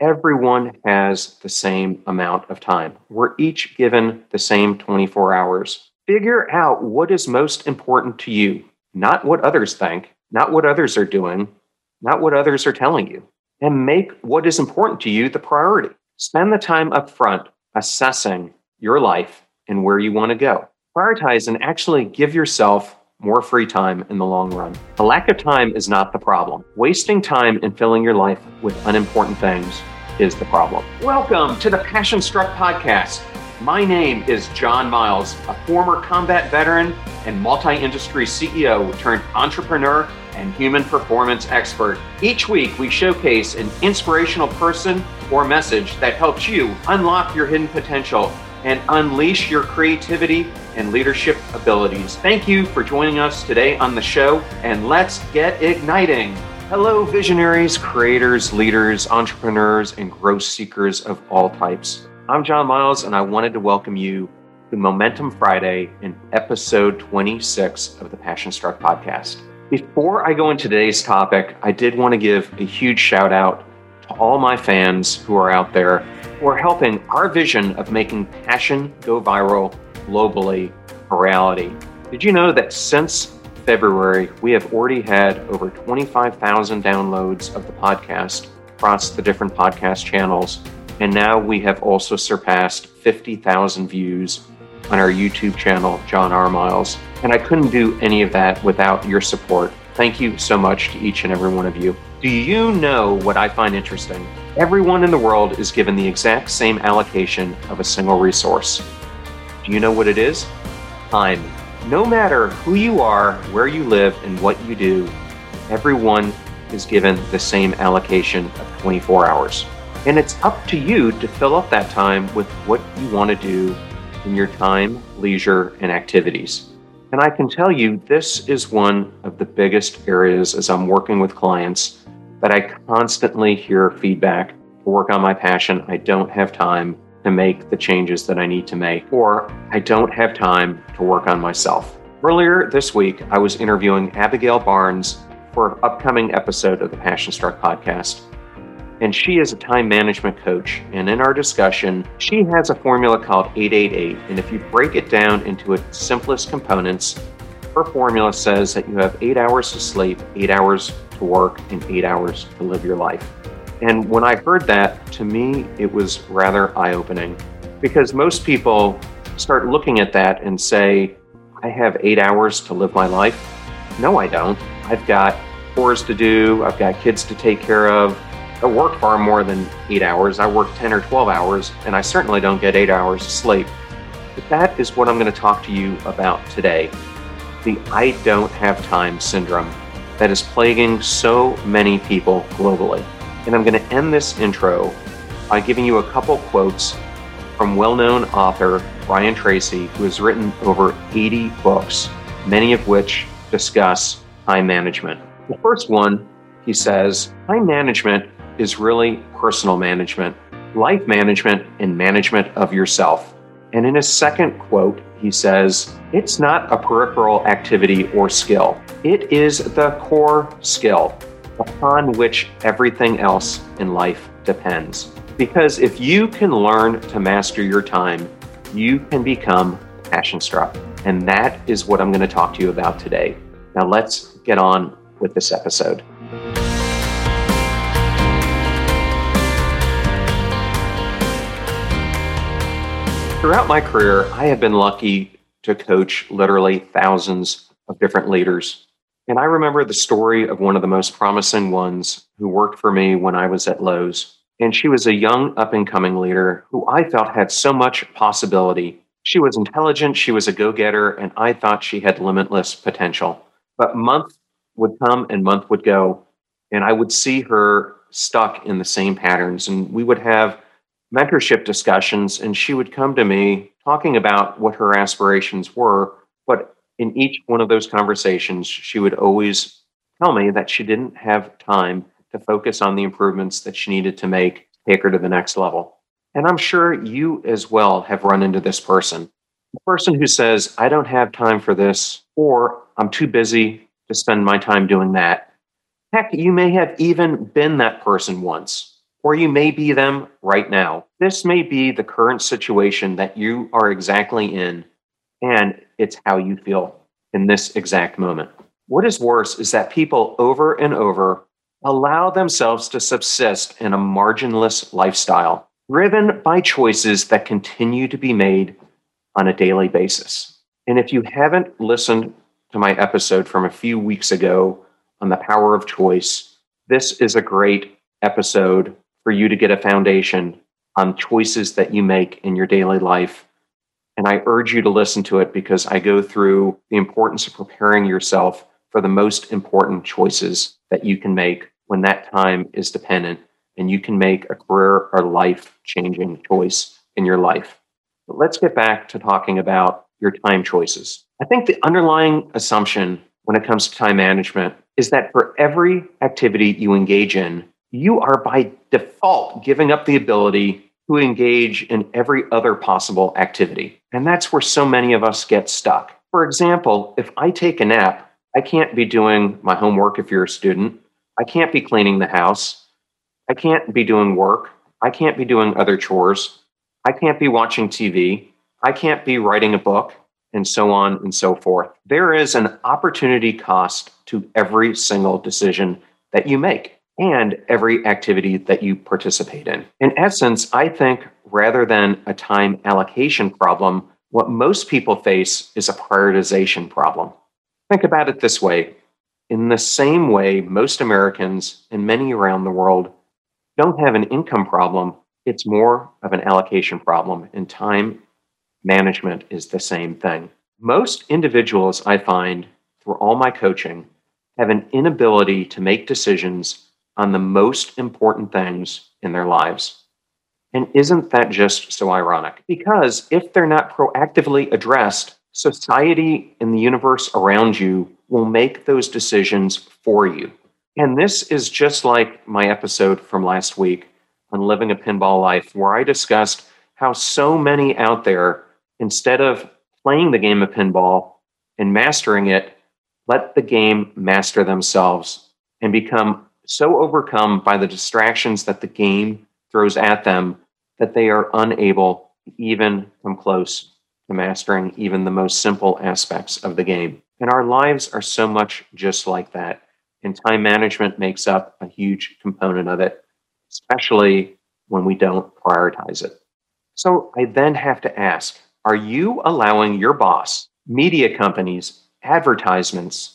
everyone has the same amount of time. We're each given the same 24 hours. Figure out what is most important to you, not what others think, not what others are doing, not what others are telling you, and make what is important to you the priority. Spend the time up front assessing your life and where you want to go. Prioritize and actually give yourself more free time in the long run. The lack of time is not the problem. Wasting time and filling your life with unimportant things is the problem. Welcome to the Passion Struck Podcast. My name is John Miles, a former combat veteran and multi-industry CEO turned entrepreneur and human performance expert. Each week, we showcase an inspirational person or message that helps you unlock your hidden potential and unleash your creativity and leadership abilities. Thank you for joining us today on the show, and let's get igniting. Hello, visionaries, creators, leaders, entrepreneurs, and growth seekers of all types. I'm John Miles, and I wanted to welcome you to Momentum Friday in episode 26 of the Passion Struck Podcast. Before I go into today's topic, I did want to give a huge shout out to all my fans who are out there who are helping our vision of making passion go viral globally a reality. Did you know that since February, we have already had over 25,000 downloads of the podcast across the different podcast channels? And now we have also surpassed 50,000 views on our YouTube channel, John R. Miles. And I couldn't do any of that without your support. Thank you so much to each and every one of you. Do you know what I find interesting? Everyone in the world is given the exact same allocation of a single resource. Do you know what it is? Time. No matter who you are, where you live, and what you do, everyone is given the same allocation of 24 hours. And it's up to you to fill up that time with what you want to do in your time, leisure, and activities. And I can tell you, this is one of the biggest areas as I'm working with clients that I constantly hear feedback. To work on my passion, I don't have time to make the changes that I need to make, or I don't have time to work on myself. Earlier this week, I was interviewing Abigail Barnes for an upcoming episode of the Passion Struck Podcast. And she is a time management coach. And in our discussion, she has a formula called 888. And if you break it down into its simplest components, her formula says that you have 8 hours to sleep, 8 hours to work, and 8 hours to live your life. And when I heard that, to me, it was rather eye-opening, because most people start looking at that and say, I have 8 hours to live my life. No, I don't. I've got chores to do. I've got kids to take care of. I work far more than 8 hours. I work 10 or 12 hours, and I certainly don't get 8 hours of sleep. But that is what I'm going to talk to you about today. The I don't have time syndrome that is plaguing so many people globally. And I'm going to end this intro by giving you a couple quotes from well-known author Brian Tracy, who has written over 80 books, many of which discuss time management. The first one, he says, time management is really personal management, life management, and management of yourself. And in his second quote, he says, it's not a peripheral activity or skill. It is the core skill upon which everything else in life depends. Because if you can learn to master your time, you can become passion struck. And that is what I'm going to talk to you about today. Now let's get on with this episode. Throughout my career, I have been lucky to coach literally thousands of different leaders. And I remember the story of one of the most promising ones who worked for me when I was at Lowe's. And she was a young up-and-coming leader who I felt had so much possibility. She was intelligent, she was a go-getter, and I thought she had limitless potential. But month would come and month would go, and I would see her stuck in the same patterns. And we would have mentorship discussions, and she would come to me talking about what her aspirations were. But in each one of those conversations, she would always tell me that she didn't have time to focus on the improvements that she needed to make to take her to the next level. And I'm sure you as well have run into this person. The person who says, I don't have time for this, or I'm too busy to spend my time doing that. Heck, you may have even been that person once. or you may be them right now. This may be the current situation that you are exactly in, and it's how you feel in this exact moment. What is worse is that people over and over allow themselves to subsist in a marginless lifestyle, driven by choices that continue to be made on a daily basis. And if you haven't listened to my episode from a few weeks ago on the power of choice, this is a great episode for you to get a foundation on choices that you make in your daily life. And I urge you to listen to it because I go through the importance of preparing yourself for the most important choices that you can make when that time is dependent and you can make a career or life-changing choice in your life. But let's get back to talking about your time choices. I think the underlying assumption when it comes to time management is that for every activity you engage in, you are by default giving up the ability to engage in every other possible activity. And that's where so many of us get stuck. For example, if I take a nap, I can't be doing my homework if you're a student. I can't be cleaning the house. I can't be doing work. I can't be doing other chores. I can't be watching TV. I can't be writing a book, and so on and so forth. There is an opportunity cost to every single decision that you make and every activity that you participate in. In essence, I think rather than a time allocation problem, what most people face is a prioritization problem. Think about it this way. In the same way, most Americans and many around the world don't have an income problem. It's more of an allocation problem, and time management is the same thing. Most individuals I find through all my coaching have an inability to make decisions on the most important things in their lives. And isn't that just so ironic? Because if they're not proactively addressed, society and the universe around you will make those decisions for you. And this is just like my episode from last week on Living a Pinball Life, where I discussed how so many out there, instead of playing the game of pinball and mastering it, let the game master themselves and become so overcome by the distractions that the game throws at them that they are unable to even come close to mastering even the most simple aspects of the game. And our lives are so much just like that. And time management makes up a huge component of it, especially when we don't prioritize it. So I then have to ask, are you allowing your boss, media companies, advertisements,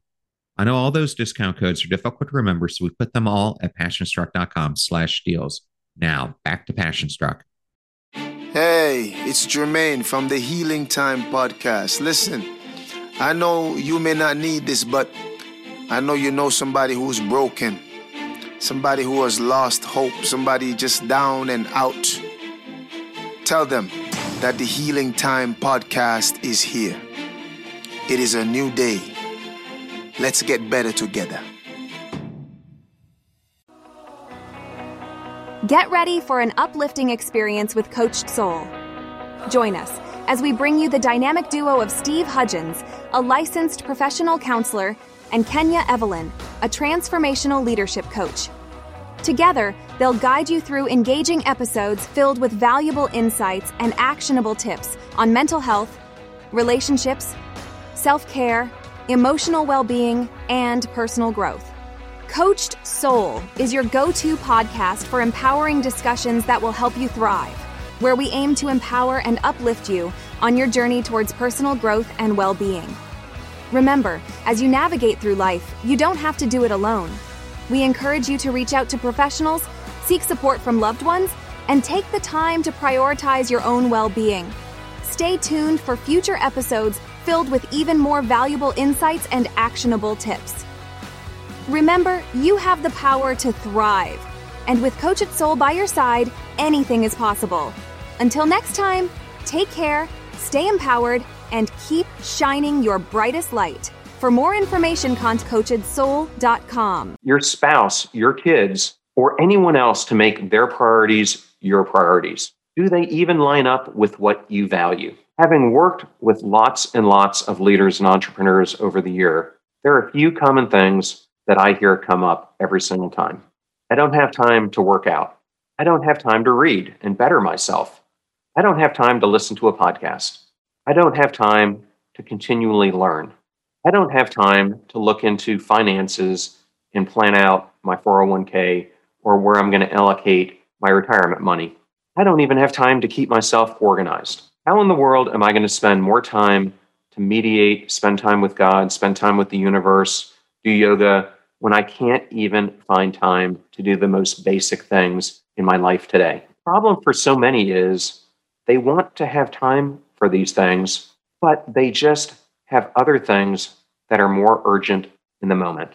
I know all those discount codes are difficult to remember, so we put them all at passionstruck.com/deals. Now, back to Passion Struck. Hey, it's Jermaine from the Healing Time Podcast. Listen, I know you may not need this, but I know you know somebody who's broken, somebody who has lost hope, somebody just down and out. Tell them that the Healing Time Podcast is here. It is a new day. Let's get better together. Get ready for an uplifting experience with Coached Soul. Join us as we bring you the dynamic duo of Steve Hudgens, a licensed professional counselor, and Kenya Evelyn, a transformational leadership coach. Together, they'll guide you through engaging episodes filled with valuable insights and actionable tips on mental health, relationships, self-care, emotional well-being, and personal growth. Coached Soul is your go-to podcast for empowering discussions that will help you thrive, where we aim to empower and uplift you on your journey towards personal growth and well-being. Remember, as you navigate through life, you don't have to do it alone. We encourage you to reach out to professionals, seek support from loved ones, and take the time to prioritize your own well-being. Stay tuned for future episodes filled with even more valuable insights and actionable tips. Remember, you have the power to thrive. And with Coached Soul by your side, anything is possible. Until next time, take care, stay empowered, and keep shining your brightest light. For more information, contact coachedsoul.com. Your spouse, your kids, or anyone else to make their priorities your priorities. Do they even line up with what you value? Having worked with lots and lots of leaders and entrepreneurs over the year, there are a few common things that I hear come up every single time. I don't have time to work out. I don't have time to read and better myself. I don't have time to listen to a podcast. I don't have time to continually learn. I don't have time to look into finances and plan out my 401k or where I'm going to allocate my retirement money. I don't even have time to keep myself organized. How in the world am I going to spend more time to mediate, spend time with God, spend time with the universe, do yoga, when I can't even find time to do the most basic things in my life today? The problem for so many is they want to have time for these things, but they just have other things that are more urgent in the moment.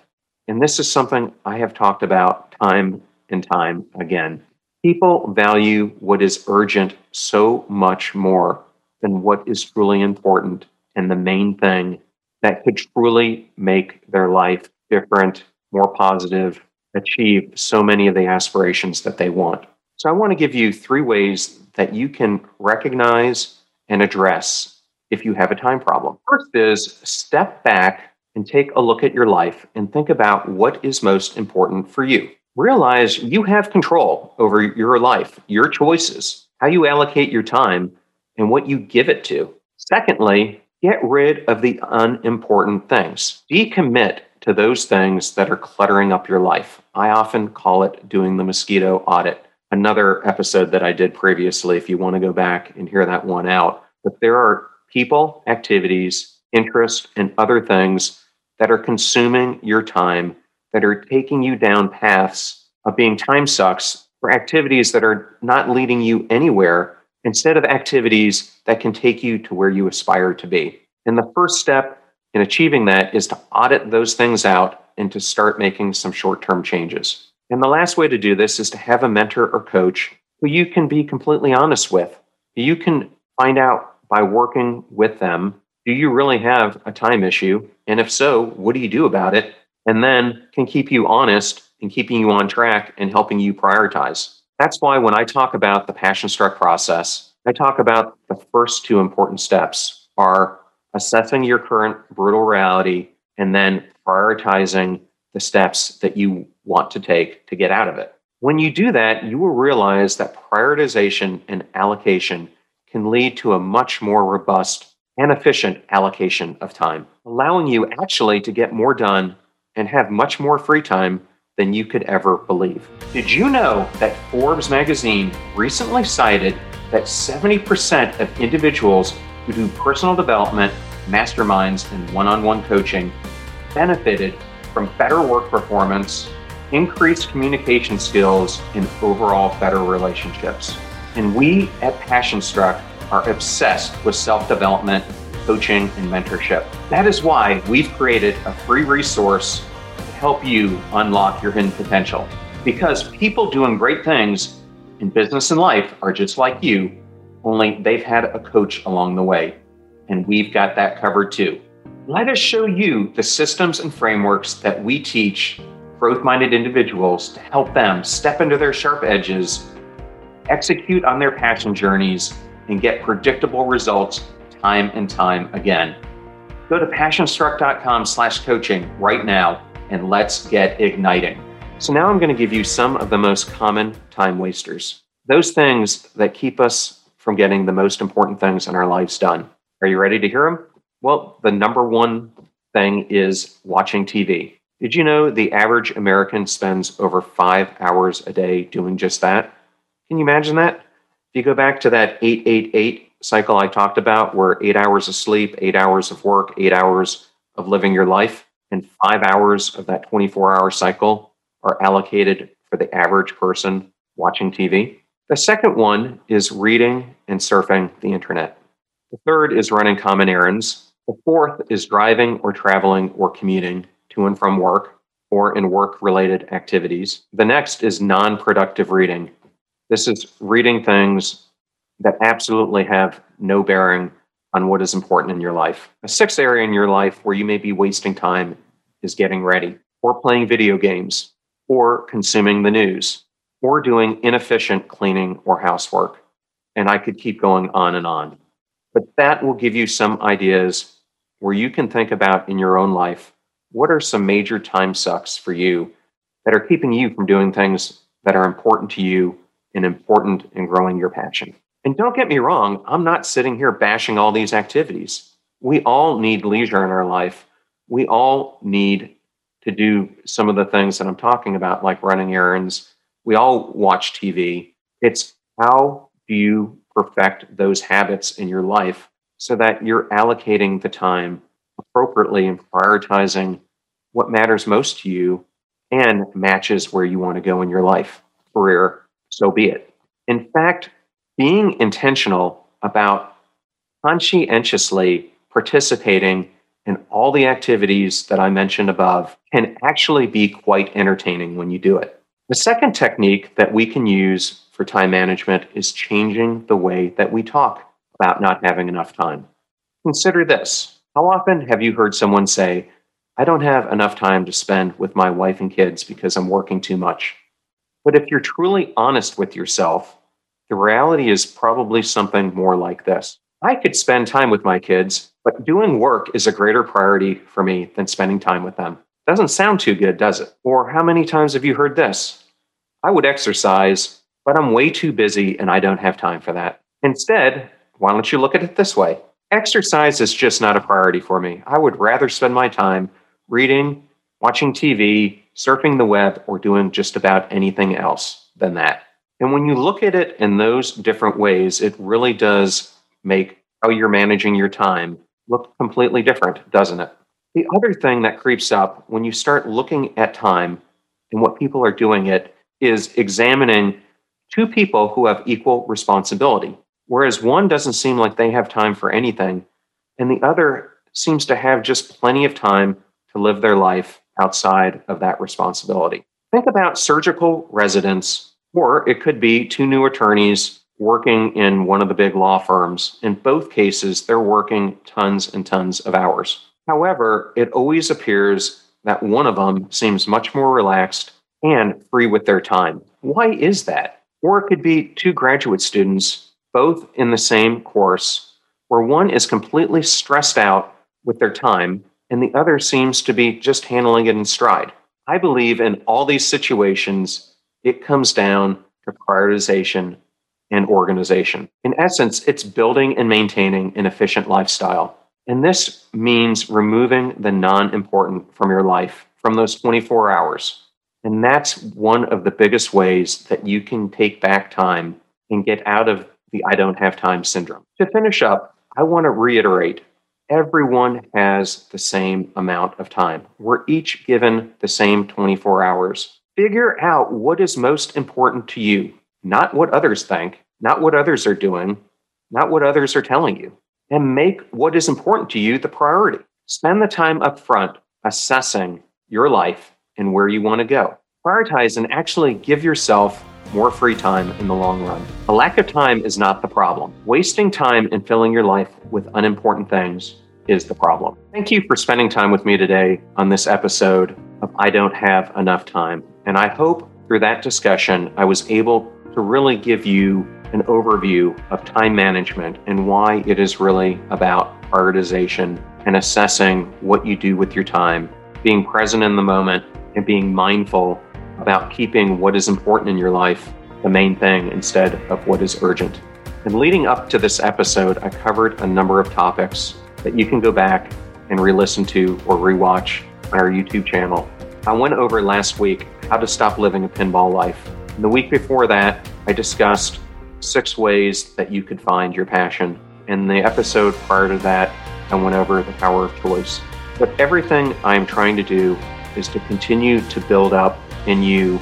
And this is something I have talked about time and time again. People value what is urgent so much more than what is truly important and the main thing that could truly make their life different, more positive, achieve so many of the aspirations that they want. So I want to give you three ways that you can recognize and address if you have a time problem. First is step back and take a look at your life and think about what is most important for you. Realize you have control over your life, your choices, how you allocate your time, and what you give it to. Secondly, get rid of the unimportant things. Decommit to those things that are cluttering up your life. I often call it doing the mosquito audit. Another episode that I did previously, if you want to go back and hear that one out. But there are people, activities, interests, and other things that are consuming your time, that are taking you down paths of being time sucks for activities that are not leading you anywhere, instead of activities that can take you to where you aspire to be. And the first step in achieving that is to audit those things out and to start making some short-term changes. And the last way to do this is to have a mentor or coach who you can be completely honest with, who you can find out by working with them, do you really have a time issue? And if so, what do you do about it? And then can keep you honest and keeping you on track and helping you prioritize. That's why when I talk about the Passion Struck process, I talk about the first two important steps are assessing your current brutal reality and then prioritizing the steps that you want to take to get out of it. When you do that, you will realize that prioritization and allocation can lead to a much more robust and efficient allocation of time, allowing you actually to get more done and have much more free time than you could ever believe. Did you know that Forbes magazine recently cited that 70% of individuals who do personal development, masterminds, and one-on-one coaching benefited from better work performance, increased communication skills, and overall better relationships? And we at Passion Struck are obsessed with self-development, coaching, and mentorship. That is why we've created a free resource to help you unlock your hidden potential. Because people doing great things in business and life are just like you, only they've had a coach along the way. And we've got that covered too. Let us show you the systems and frameworks that we teach growth-minded individuals to help them step into their sharp edges, execute on their passion journeys, and get predictable results time and time again. Go to passionstruck.com/coaching right now and let's get igniting. So now I'm going to give you some of the most common time wasters, those things that keep us from getting the most important things in our lives done. Are you ready to hear them? Well, the number one thing is watching TV. Did you know the average American spends over 5 hours a day doing just that? Can you imagine that? If you go back to that 8-8-8 cycle I talked about, where 8 hours of sleep, 8 hours of work, 8 hours of living your life, and 5 hours of that 24-hour cycle are allocated for the average person watching TV. The second one is reading and surfing the internet. The third is running common errands. The fourth is driving or traveling or commuting to and from work or in work-related activities. The next is non-productive reading. This is reading things that absolutely have no bearing on what is important in your life. A sixth area in your life where you may be wasting time is getting ready, or playing video games, or consuming the news, or doing inefficient cleaning or housework. And I could keep going on and on. But that will give you some ideas where you can think about in your own life, what are some major time sucks for you that are keeping you from doing things that are important to you and important in growing your passion? And don't get me wrong, I'm not sitting here bashing all these activities. We all need leisure in our life. We all need to do some of the things that I'm talking about, like running errands. We all watch TV. It's how do you perfect those habits in your life so that you're allocating the time appropriately and prioritizing what matters most to you and matches where you want to go in your life, career, so be it. In fact, being intentional about conscientiously participating in all the activities that I mentioned above can actually be quite entertaining when you do it. The second technique that we can use for time management is changing the way that we talk about not having enough time. Consider this. How often have you heard someone say, I don't have enough time to spend with my wife and kids because I'm working too much? But if you're truly honest with yourself, the reality is probably something more like this. I could spend time with my kids, but doing work is a greater priority for me than spending time with them. Doesn't sound too good, does it? Or how many times have you heard this? I would exercise, but I'm way too busy and I don't have time for that. Instead, why don't you look at it this way? Exercise is just not a priority for me. I would rather spend my time reading, watching TV, surfing the web, or doing just about anything else than that. And when you look at it in those different ways, it really does make how you're managing your time look completely different, doesn't it? The other thing that creeps up when you start looking at time and what people are doing it is examining two people who have equal responsibility, whereas one doesn't seem like they have time for anything, and the other seems to have just plenty of time to live their life outside of that responsibility. Think about surgical residents. Or it could be two new attorneys working in one of the big law firms. In both cases, they're working tons and tons of hours. However, it always appears that one of them seems much more relaxed and free with their time. Why is that? Or it could be two graduate students, both in the same course, where one is completely stressed out with their time and the other seems to be just handling it in stride. I believe in all these situations, it comes down to prioritization and organization. In essence, it's building and maintaining an efficient lifestyle. And this means removing the non-important from your life, from those 24 hours. And that's one of the biggest ways that you can take back time and get out of the I don't have time syndrome. To finish up, I want to reiterate, everyone has the same amount of time. We're each given the same 24 hours. Figure out what is most important to you, not what others think, not what others are doing, not what others are telling you, and make what is important to you the priority. Spend the time up front assessing your life and where you want to go. Prioritize and actually give yourself more free time in the long run. A lack of time is not the problem. Wasting time and filling your life with unimportant things is the problem. Thank you for spending time with me today on this episode of I don't have enough time. And I hope through that discussion, I was able to really give you an overview of time management and why it is really about prioritization and assessing what you do with your time, being present in the moment and being mindful about keeping what is important in your life the main thing instead of what is urgent. And leading up to this episode, I covered a number of topics that you can go back and re-listen to or rewatch on our YouTube channel. I went over last week how to stop living a pinball life. And the week before that, I discussed 6 ways that you could find your passion. And the episode prior to that, I went over the power of choice. But everything I'm trying to do is to continue to build up in you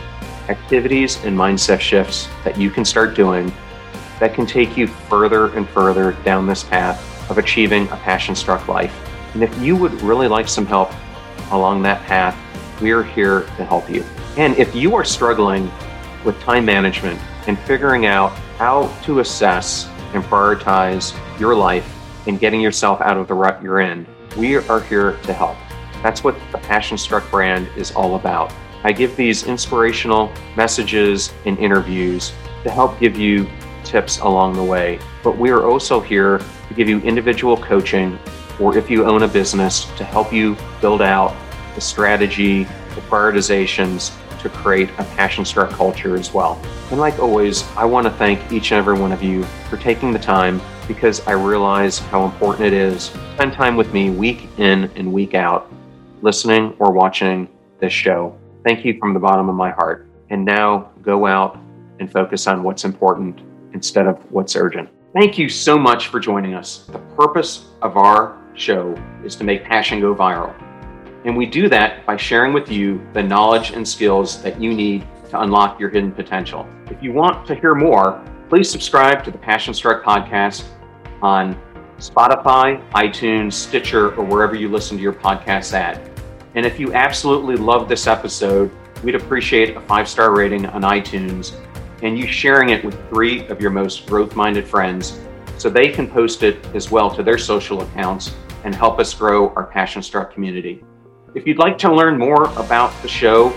activities and mindset shifts that you can start doing that can take you further and further down this path of achieving a passion-struck life. And if you would really like some help along that path, we are here to help you. And if you are struggling with time management and figuring out how to assess and prioritize your life and getting yourself out of the rut you're in, we are here to help. That's what the Passion Struck brand is all about. I give these inspirational messages and interviews to help give you tips along the way, but we are also here to give you individual coaching, or if you own a business, to help you build out the strategy, the prioritizations to create a passion-struck culture as well. And like always, I want to thank each and every one of you for taking the time, because I realize how important it is to spend time with me week in and week out, listening or watching this show. Thank you from the bottom of my heart. And now go out and focus on what's important instead of what's urgent. Thank you so much for joining us. The purpose of our show is to make passion go viral. And we do that by sharing with you the knowledge and skills that you need to unlock your hidden potential. If you want to hear more, please subscribe to the Passion Struck Podcast on Spotify, iTunes, Stitcher, or wherever you listen to your podcasts at. And if you absolutely love this episode, we'd appreciate a 5-star rating on iTunes and you sharing it with 3 of your most growth-minded friends so they can post it as well to their social accounts and help us grow our Passion Struck community. If you'd like to learn more about the show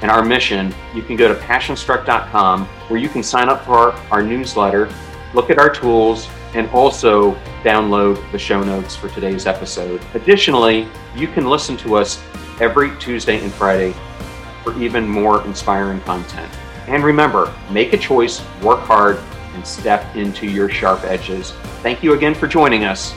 and our mission, you can go to passionstruck.com, where you can sign up for our newsletter, look at our tools, and also download the show notes for today's episode. Additionally, you can listen to us every Tuesday and Friday for even more inspiring content. And remember, make a choice, work hard, and step into your sharp edges. Thank you again for joining us.